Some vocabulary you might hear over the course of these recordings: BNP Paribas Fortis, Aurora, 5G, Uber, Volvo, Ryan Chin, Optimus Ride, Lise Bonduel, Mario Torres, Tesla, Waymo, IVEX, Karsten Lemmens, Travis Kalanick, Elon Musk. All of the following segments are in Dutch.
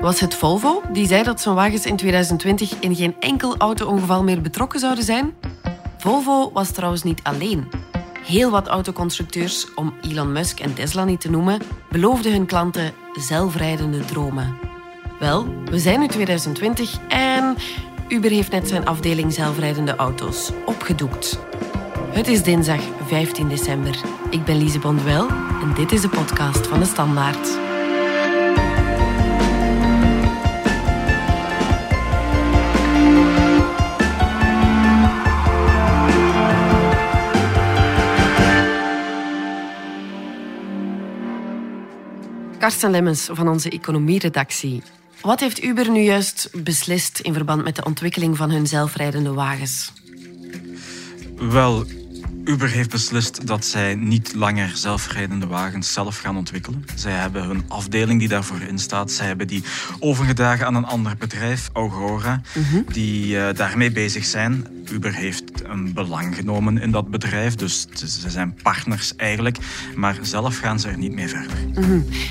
Was het Volvo die zei dat zijn wagens in 2020 in geen enkel auto-ongeval meer betrokken zouden zijn? Volvo was trouwens niet alleen. Heel wat autoconstructeurs, om Elon Musk en Tesla niet te noemen, beloofden hun klanten zelfrijdende dromen. Wel, we zijn nu 2020 en Uber heeft net zijn afdeling zelfrijdende auto's opgedoekt. Het is dinsdag 15 december. Ik ben Lise Bonduel en dit is de podcast van De Standaard. Karsten Lemmens van onze economieredactie. Wat heeft Uber nu juist beslist in verband met de ontwikkeling van hun zelfrijdende wagens? Wel, Uber heeft beslist dat zij niet langer zelfrijdende wagens zelf gaan ontwikkelen. Zij hebben hun afdeling die daarvoor in staat. Zij hebben die overgedragen aan een ander bedrijf, Aurora, die daarmee bezig zijn. Uber heeft een belang genomen in dat bedrijf, dus ze zijn partners eigenlijk. Maar zelf gaan ze er niet mee verder.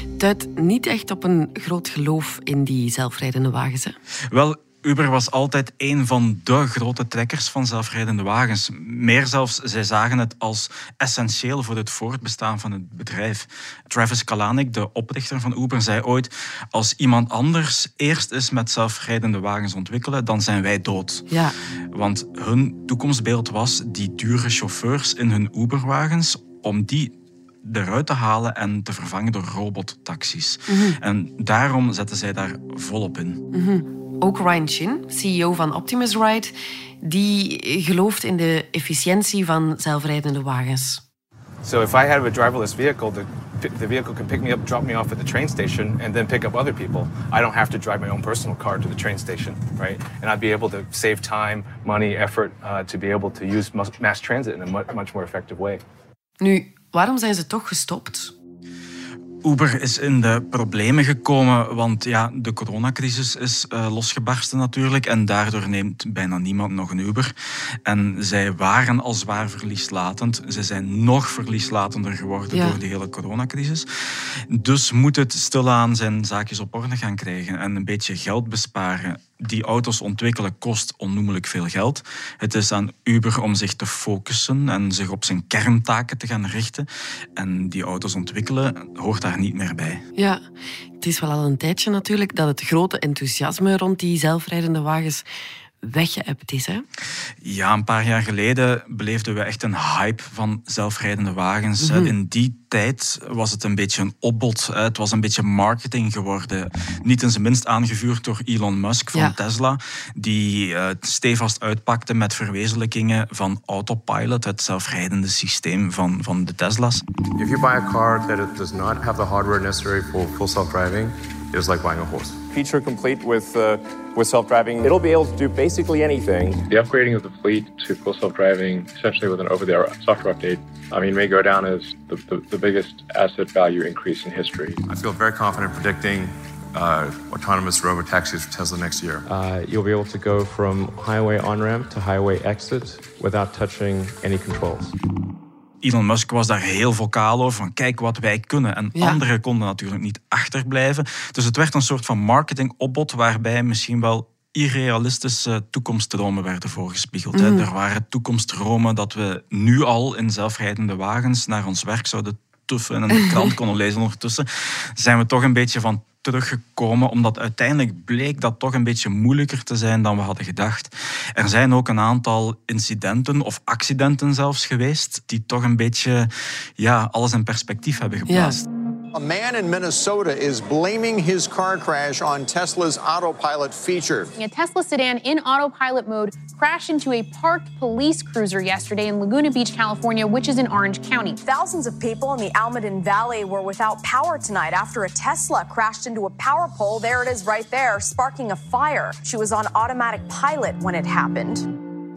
Het duidt niet echt op een groot geloof in die zelfrijdende wagens, hè? Wel, Uber was altijd een van de grote trekkers van zelfrijdende wagens. Meer zelfs, zij zagen het als essentieel voor het voortbestaan van het bedrijf. Travis Kalanick, de oprichter van Uber, zei ooit: als iemand anders eerst is met zelfrijdende wagens ontwikkelen, dan zijn wij dood. Ja. Want hun toekomstbeeld was die dure chauffeurs in hun Uberwagens, om die eruit te halen en te vervangen door robottaxis. En daarom zetten zij daar volop in. Ook Ryan Chin, CEO van Optimus Ride, die gelooft in de efficiëntie van zelfrijdende wagens. So if I have a driverless vehicle, the vehicle can pick me up, drop me off at the train station, and then pick up other people. I don't have to drive my own personal car to the train station, right? And I'd be able to save time, money, effort to be able to use mass transit in a much more effective way. Nu, waarom zijn ze toch gestopt? Uber is in de problemen gekomen, want ja, de coronacrisis is losgebarsten natuurlijk en daardoor neemt bijna niemand nog een Uber. En zij waren al zwaar verlieslatend. Ze zijn nog verlieslatender geworden door die hele coronacrisis. Dus moet het stilaan zijn zaakjes op orde gaan krijgen en een beetje geld besparen. Die auto's ontwikkelen kost onnoemelijk veel geld. Het is aan Uber om zich te focussen en zich op zijn kerntaken te gaan richten. En die auto's ontwikkelen hoort daar niet meer bij. Ja, het is wel al een tijdje natuurlijk dat het grote enthousiasme rond die zelfrijdende wagens weggeëpt is, hè? Ja, een paar jaar geleden beleefden we echt een hype van zelfrijdende wagens. In die tijd was het een beetje een opbod. Het was een beetje marketing geworden. Niet in zijn minst aangevuurd door Elon Musk van Tesla, die stevast uitpakte met verwezenlijkingen van Autopilot, het zelfrijdende systeem van de Teslas. If you buy a car that it does not have the hardware necessary for full self-driving, it's like buying a horse. Feature complete with self-driving. It'll be able to do basically anything. The upgrading of the fleet to full self-driving, essentially with an over-the-air software update, may go down as the biggest asset value increase in history. I feel very confident predicting autonomous robotaxis for Tesla next year. You'll be able to go from highway on-ramp to highway exit without touching any controls. Elon Musk was daar heel vocaal over, van kijk wat wij kunnen. En anderen konden natuurlijk niet achterblijven. Dus het werd een soort van marketingopbod waarbij misschien wel irrealistische toekomstdromen werden voorgespiegeld. Er waren toekomstdromen dat we nu al in zelfrijdende wagens naar ons werk zouden tuffen en in de krant konden lezen ondertussen. Zijn we toch een beetje van teruggekomen, omdat uiteindelijk bleek dat toch een beetje moeilijker te zijn dan we hadden gedacht. Er zijn ook een aantal incidenten of accidenten zelfs geweest die toch een beetje alles in perspectief hebben geplaatst. Ja. A man in Minnesota is blaming his car crash on Tesla's autopilot feature. A Tesla sedan in autopilot mode crashed into a parked police cruiser yesterday in Laguna Beach, California, which is in Orange County. Thousands of people in the Almaden Valley were without power tonight after a Tesla crashed into a power pole. There it is right there, sparking a fire. She was on automatic pilot when it happened.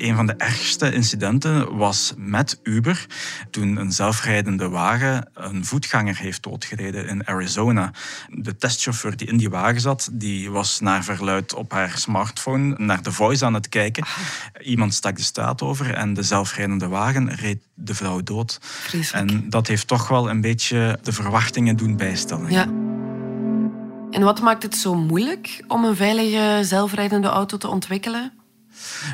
Een van de ergste incidenten was met Uber, toen een zelfrijdende wagen een voetganger heeft doodgereden in Arizona. De testchauffeur die in die wagen zat, die was naar verluid op haar smartphone naar The Voice aan het kijken. Iemand stak de straat over en de zelfrijdende wagen reed de vrouw dood. Vreselijk. En dat heeft toch wel een beetje de verwachtingen doen bijstellen. Ja. En wat maakt het zo moeilijk om een veilige zelfrijdende auto te ontwikkelen?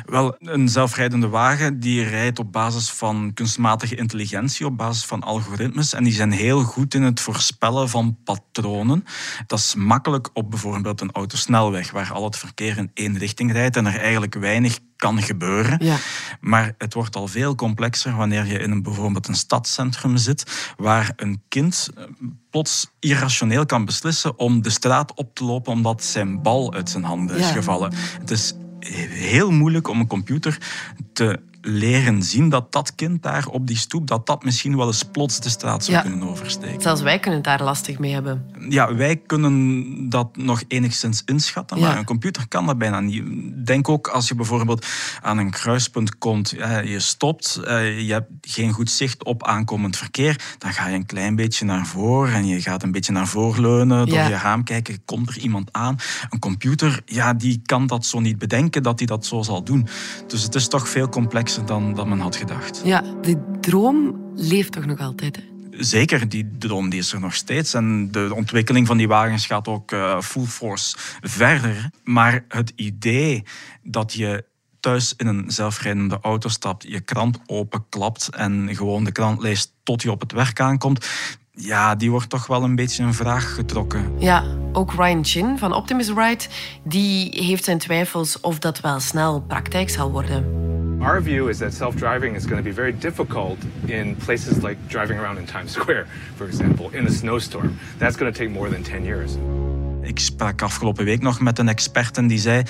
Wel, een zelfrijdende wagen die rijdt op basis van kunstmatige intelligentie, op basis van algoritmes. En die zijn heel goed in het voorspellen van patronen. Dat is makkelijk op bijvoorbeeld een autosnelweg, waar al het verkeer in één richting rijdt en er eigenlijk weinig kan gebeuren. Ja. Maar het wordt al veel complexer wanneer je in bijvoorbeeld een stadscentrum zit, waar een kind plots irrationeel kan beslissen om de straat op te lopen omdat zijn bal uit zijn handen is gevallen. Het is heel moeilijk om een computer te leren zien dat dat kind daar op die stoep, dat misschien wel eens plots de straat zou kunnen oversteken. Zelfs wij kunnen het daar lastig mee hebben. Ja, wij kunnen dat nog enigszins inschatten, maar een computer kan dat bijna niet. Denk ook als je bijvoorbeeld aan een kruispunt komt, je stopt, je hebt geen goed zicht op aankomend verkeer, dan ga je een klein beetje naar voren en je gaat een beetje naar voren leunen, door je raam kijken, komt er iemand aan? Een computer, die kan dat zo niet bedenken, dat hij dat zo zal doen. Dus het is toch veel complexer dan men had gedacht. Ja, de droom leeft toch nog altijd, hè? Zeker, die droom is er nog steeds. En de ontwikkeling van die wagens gaat ook full force verder. Maar het idee dat je thuis in een zelfrijdende auto stapt, je krant openklapt en gewoon de krant leest tot je op het werk aankomt, die wordt toch wel een beetje in vraag getrokken. Ja, ook Ryan Chin van Optimus Ride, die heeft zijn twijfels of dat wel snel praktijk zal worden. Our view is that self-driving is going to be very difficult in places like driving around in Times Square, for example, in a snowstorm. That's going to take more than 10 years. Ik sprak afgelopen week nog met een expert en die zei: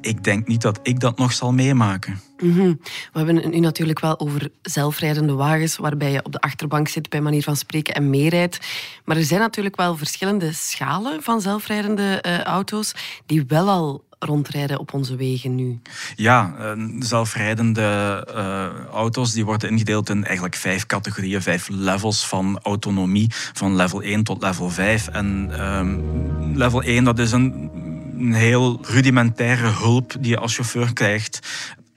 ik denk niet dat ik dat nog zal meemaken. Mm-hmm. We hebben het nu natuurlijk wel over zelfrijdende wagens, waarbij je op de achterbank zit bij manier van spreken en meerijdt. Maar er zijn natuurlijk wel verschillende schalen van zelfrijdende auto's die wel al rondrijden op onze wegen nu? Ja, zelfrijdende auto's die worden ingedeeld in eigenlijk 5 categorieën, 5 levels van autonomie, van level 1 tot level 5. En level 1, dat is een heel rudimentaire hulp die je als chauffeur krijgt.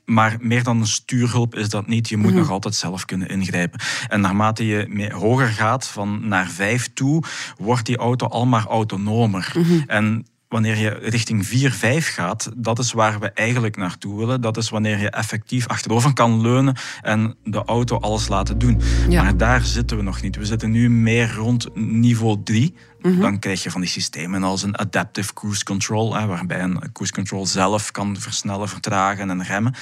Maar meer dan een stuurhulp is dat niet. Je moet nog altijd zelf kunnen ingrijpen. En naarmate je hoger gaat, van naar 5 toe, wordt die auto al maar autonomer. En wanneer je richting 4-5 gaat, dat is waar we eigenlijk naartoe willen. Dat is wanneer je effectief achterover kan leunen en de auto alles laten doen. Ja. Maar daar zitten we nog niet. We zitten nu meer rond niveau 3. Dan krijg je van die systemen als een adaptive cruise control, waarbij een cruise control zelf kan versnellen, vertragen en remmen.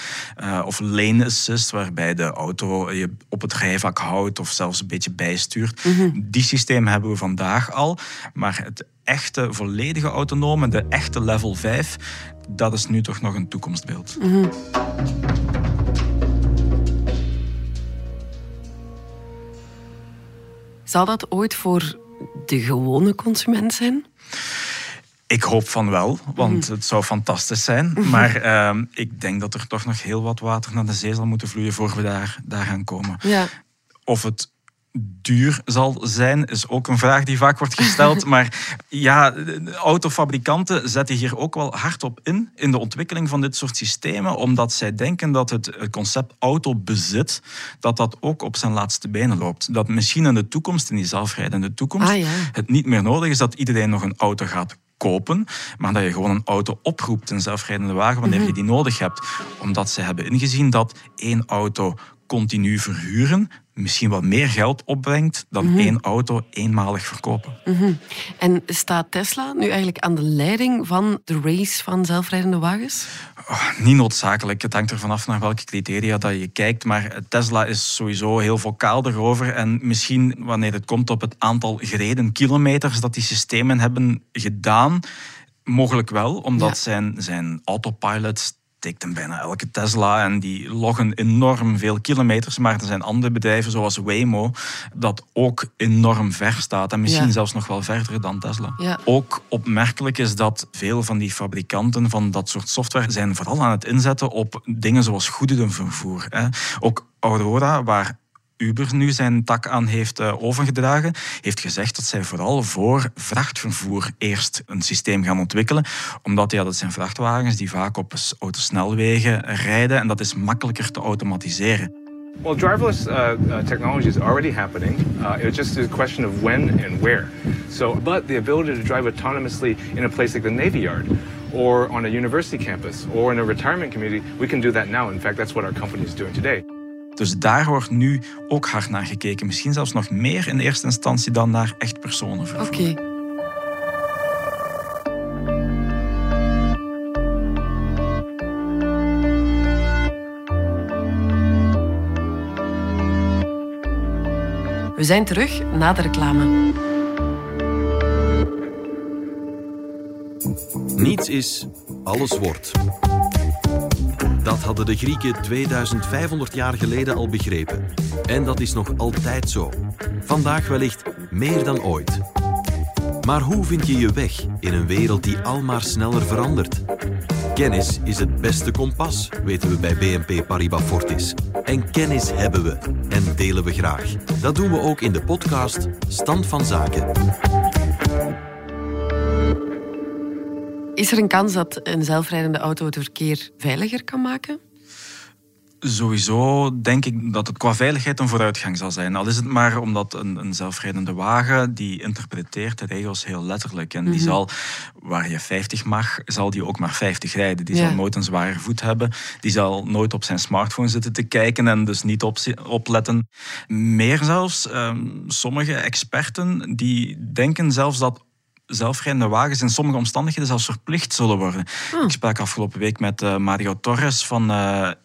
Of lane assist, waarbij de auto je op het rijvak houdt of zelfs een beetje bijstuurt. Die systemen hebben we vandaag al, maar het echte, volledige autonome, de echte level 5, dat is nu toch nog een toekomstbeeld. Zal dat ooit voor de gewone consument zijn? Ik hoop van wel, want het zou fantastisch zijn. Maar ik denk dat er toch nog heel wat water naar de zee zal moeten vloeien voor we daaraan komen. Ja. Of het duur zal zijn, is ook een vraag die vaak wordt gesteld. Maar autofabrikanten zetten hier ook wel hard op in de ontwikkeling van dit soort systemen, omdat zij denken dat het concept autobezit, dat ook op zijn laatste benen loopt. Dat misschien in de toekomst, in die zelfrijdende toekomst, het niet meer nodig is dat iedereen nog een auto gaat kopen, maar dat je gewoon een auto oproept, een zelfrijdende wagen, wanneer je die nodig hebt. Omdat zij hebben ingezien dat één auto continu verhuren misschien wat meer geld opbrengt dan één auto eenmalig verkopen. En staat Tesla nu eigenlijk aan de leiding van de race van zelfrijdende wagens? Niet noodzakelijk. Het hangt ervan af naar welke criteria dat je kijkt. Maar Tesla is sowieso heel vocaal erover. En misschien wanneer het komt op het aantal gereden kilometers dat die systemen hebben gedaan, mogelijk wel, omdat zijn autopilot tikt hem bijna elke Tesla en die loggen enorm veel kilometers. Maar er zijn andere bedrijven zoals Waymo dat ook enorm ver staat en misschien zelfs nog wel verder dan Tesla. Ja. Ook opmerkelijk is dat veel van die fabrikanten van dat soort software zijn vooral aan het inzetten op dingen zoals goederenvervoer. Ook Aurora, waar Uber nu zijn tak aan heeft overgedragen, heeft gezegd dat zij vooral voor vrachtvervoer eerst een systeem gaan ontwikkelen. Omdat dat zijn vrachtwagens die vaak op autosnelwegen rijden en dat is makkelijker te automatiseren. Well, driverless technology is already happening. It's just a question of when and where. So, but the ability to drive autonomously in a place like the Navy Yard, or on a university campus, or in a retirement community, we can do that now. In fact, that's what our company is doing today. Dus daar wordt nu ook hard naar gekeken. Misschien zelfs nog meer in eerste instantie dan naar echt personenvervoer. Okay. We zijn terug na de reclame. Niets is, alles wordt. Dat hadden de Grieken 2500 jaar geleden al begrepen. En dat is nog altijd zo. Vandaag wellicht meer dan ooit. Maar hoe vind je je weg in een wereld die almaar sneller verandert? Kennis is het beste kompas, weten we bij BNP Paribas Fortis. En kennis hebben we en delen we graag. Dat doen we ook in de podcast Stand van Zaken. Is er een kans dat een zelfrijdende auto het verkeer veiliger kan maken? Sowieso denk ik dat het qua veiligheid een vooruitgang zal zijn. Al is het maar omdat een zelfrijdende wagen, die interpreteert de regels heel letterlijk. En die zal, waar je 50 mag, zal die ook maar 50 rijden. Die zal nooit een zware voet hebben. Die zal nooit op zijn smartphone zitten te kijken en dus niet opletten. Meer zelfs, sommige experten die denken zelfs dat zelfrijdende wagens in sommige omstandigheden zelfs verplicht zullen worden. Ik sprak afgelopen week met Mario Torres van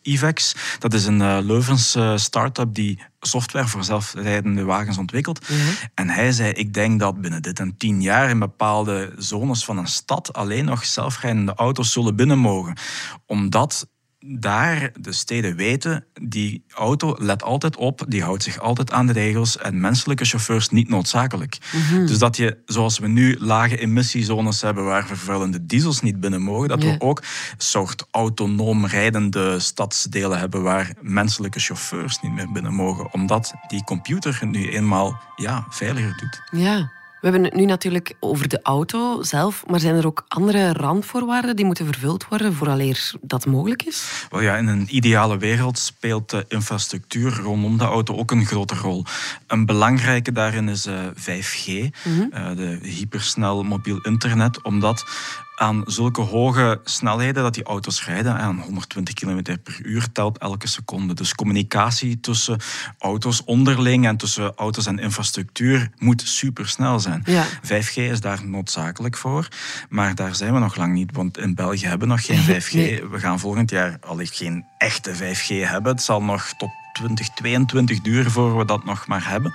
IVEX. Dat is een Leuvense start-up die software voor zelfrijdende wagens ontwikkelt. En hij zei, ik denk dat binnen dit en 10 jaar in bepaalde zones van een stad alleen nog zelfrijdende auto's zullen binnen mogen. Omdat daar de steden weten, die auto let altijd op, die houdt zich altijd aan de regels en menselijke chauffeurs niet noodzakelijk. Dus dat je, zoals we nu, lage emissiezones hebben waar vervuilende diesels niet binnen mogen, dat we ook een soort autonoom rijdende stadsdelen hebben waar menselijke chauffeurs niet meer binnen mogen, omdat die computer nu eenmaal veiliger doet. Ja. We hebben het nu natuurlijk over de auto zelf, maar zijn er ook andere randvoorwaarden die moeten vervuld worden vooraleer dat mogelijk is? Wel ja, in een ideale wereld speelt de infrastructuur rondom de auto ook een grote rol. Een belangrijke daarin is 5G, de hypersnel mobiel internet, omdat aan zulke hoge snelheden dat die auto's rijden, aan 120 km per uur telt elke seconde. Dus communicatie tussen auto's onderling en tussen auto's en infrastructuur moet supersnel zijn. 5G is daar noodzakelijk voor, maar daar zijn we nog lang niet, want in België hebben we nog geen 5G. We gaan volgend jaar allicht geen echte 5G hebben. Het zal nog tot 2022 duur voor we dat nog maar hebben.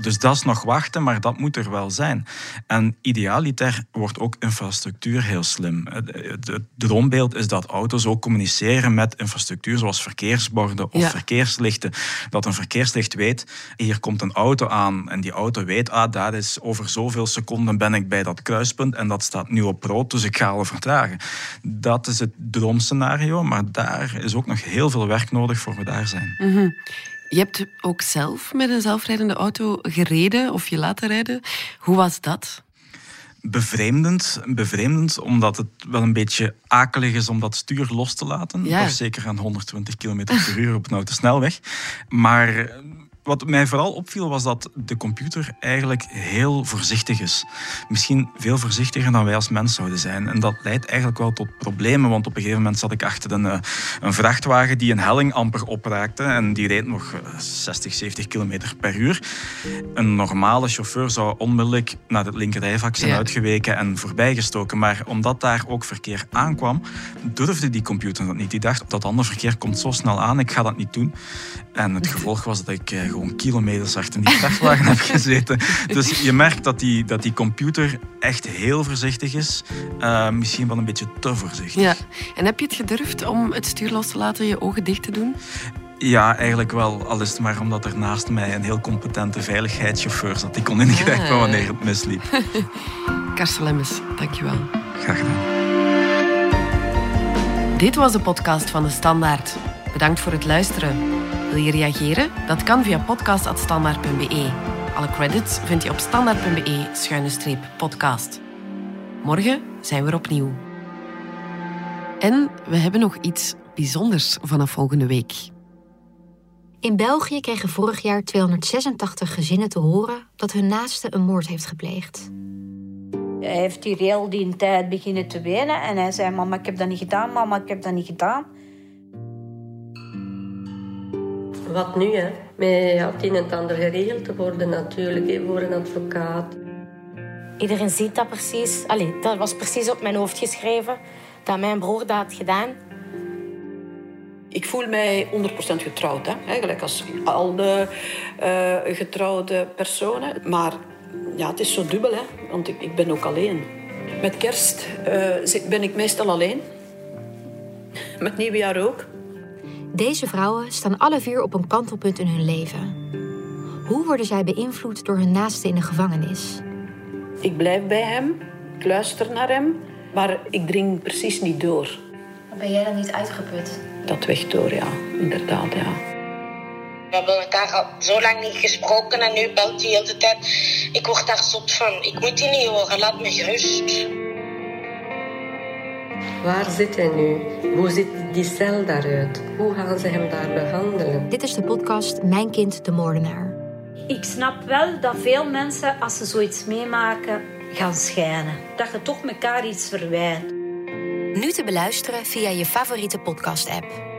Dus dat is nog wachten, maar dat moet er wel zijn. En idealiter wordt ook infrastructuur heel slim. Het droombeeld is dat auto's ook communiceren met infrastructuur zoals verkeersborden of verkeerslichten. Dat een verkeerslicht weet, hier komt een auto aan en die auto weet, daar is over zoveel seconden ben ik bij dat kruispunt en dat staat nu op rood, dus ik ga al vertragen. Dat is het droomscenario, maar daar is ook nog heel veel werk nodig voor we daar zijn. Je hebt ook zelf met een zelfrijdende auto gereden of je laten rijden. Hoe was dat? Bevreemdend, omdat het wel een beetje akelig is om dat stuur los te laten. Of zeker aan 120 km per uur op een autosnelweg. Maar wat mij vooral opviel was dat de computer eigenlijk heel voorzichtig is. Misschien veel voorzichtiger dan wij als mens zouden zijn. En dat leidt eigenlijk wel tot problemen, want op een gegeven moment zat ik achter een vrachtwagen die een helling amper opraakte en die reed nog 60, 70 kilometer per uur. Een normale chauffeur zou onmiddellijk naar het linkerrijvak zijn uitgeweken en voorbijgestoken. Maar omdat daar ook verkeer aankwam, durfde die computer dat niet. Die dacht, dat andere verkeer komt zo snel aan, ik ga dat niet doen. En het gevolg was dat ik gewoon kilometers achter die vrachtwagen heb gezeten. Dus je merkt dat die computer echt heel voorzichtig is. Misschien wel een beetje te voorzichtig. Ja. En heb je het gedurfd om het stuur los te laten, je ogen dicht te doen? Ja, eigenlijk wel. Al is het maar omdat er naast mij een heel competente veiligheidschauffeur zat. Die kon ingrijpen wanneer het misliep. Karsten Lemmens, dankjewel. Graag gedaan. Dit was de podcast van De Standaard. Bedankt voor het luisteren. Wil je reageren? Dat kan via podcast@standaard.be. Alle credits vind je op standaard.be/podcast. Morgen zijn we er opnieuw. En we hebben nog iets bijzonders vanaf volgende week. In België kregen vorig jaar 286 gezinnen te horen dat hun naaste een moord heeft gepleegd. Hij heeft hier heel die tijd beginnen te wenen en hij zei: mama, ik heb dat niet gedaan, mama, ik heb dat niet gedaan. Wat nu, hè? Met had een en ander geregeld te worden natuurlijk, voor een advocaat. Iedereen ziet dat precies. Allee, dat was precies op mijn hoofd geschreven dat mijn broer dat had gedaan. Ik voel mij 100% getrouwd, hè? Eigenlijk als alle getrouwde personen. Maar ja, het is zo dubbel, hè? Want ik ben ook alleen. Met kerst ben ik meestal alleen. Met nieuwjaar ook. Deze vrouwen staan alle vier op een kantelpunt in hun leven. Hoe worden zij beïnvloed door hun naasten in de gevangenis? Ik blijf bij hem, ik luister naar hem, maar ik dring precies niet door. Ben jij dan niet uitgeput? Dat weg door, ja. Inderdaad, ja. We hebben elkaar al zo lang niet gesproken en nu belt hij heel de tijd. Ik word daar zot van. Ik moet die niet horen, laat me gerust. Waar zit hij nu? Hoe ziet die cel daaruit? Hoe gaan ze hem daar behandelen? Dit is de podcast Mijn Kind, de Moordenaar. Ik snap wel dat veel mensen, als ze zoiets meemaken, gaan schijnen. Dat je toch elkaar iets verwijt. Nu te beluisteren via je favoriete podcast-app.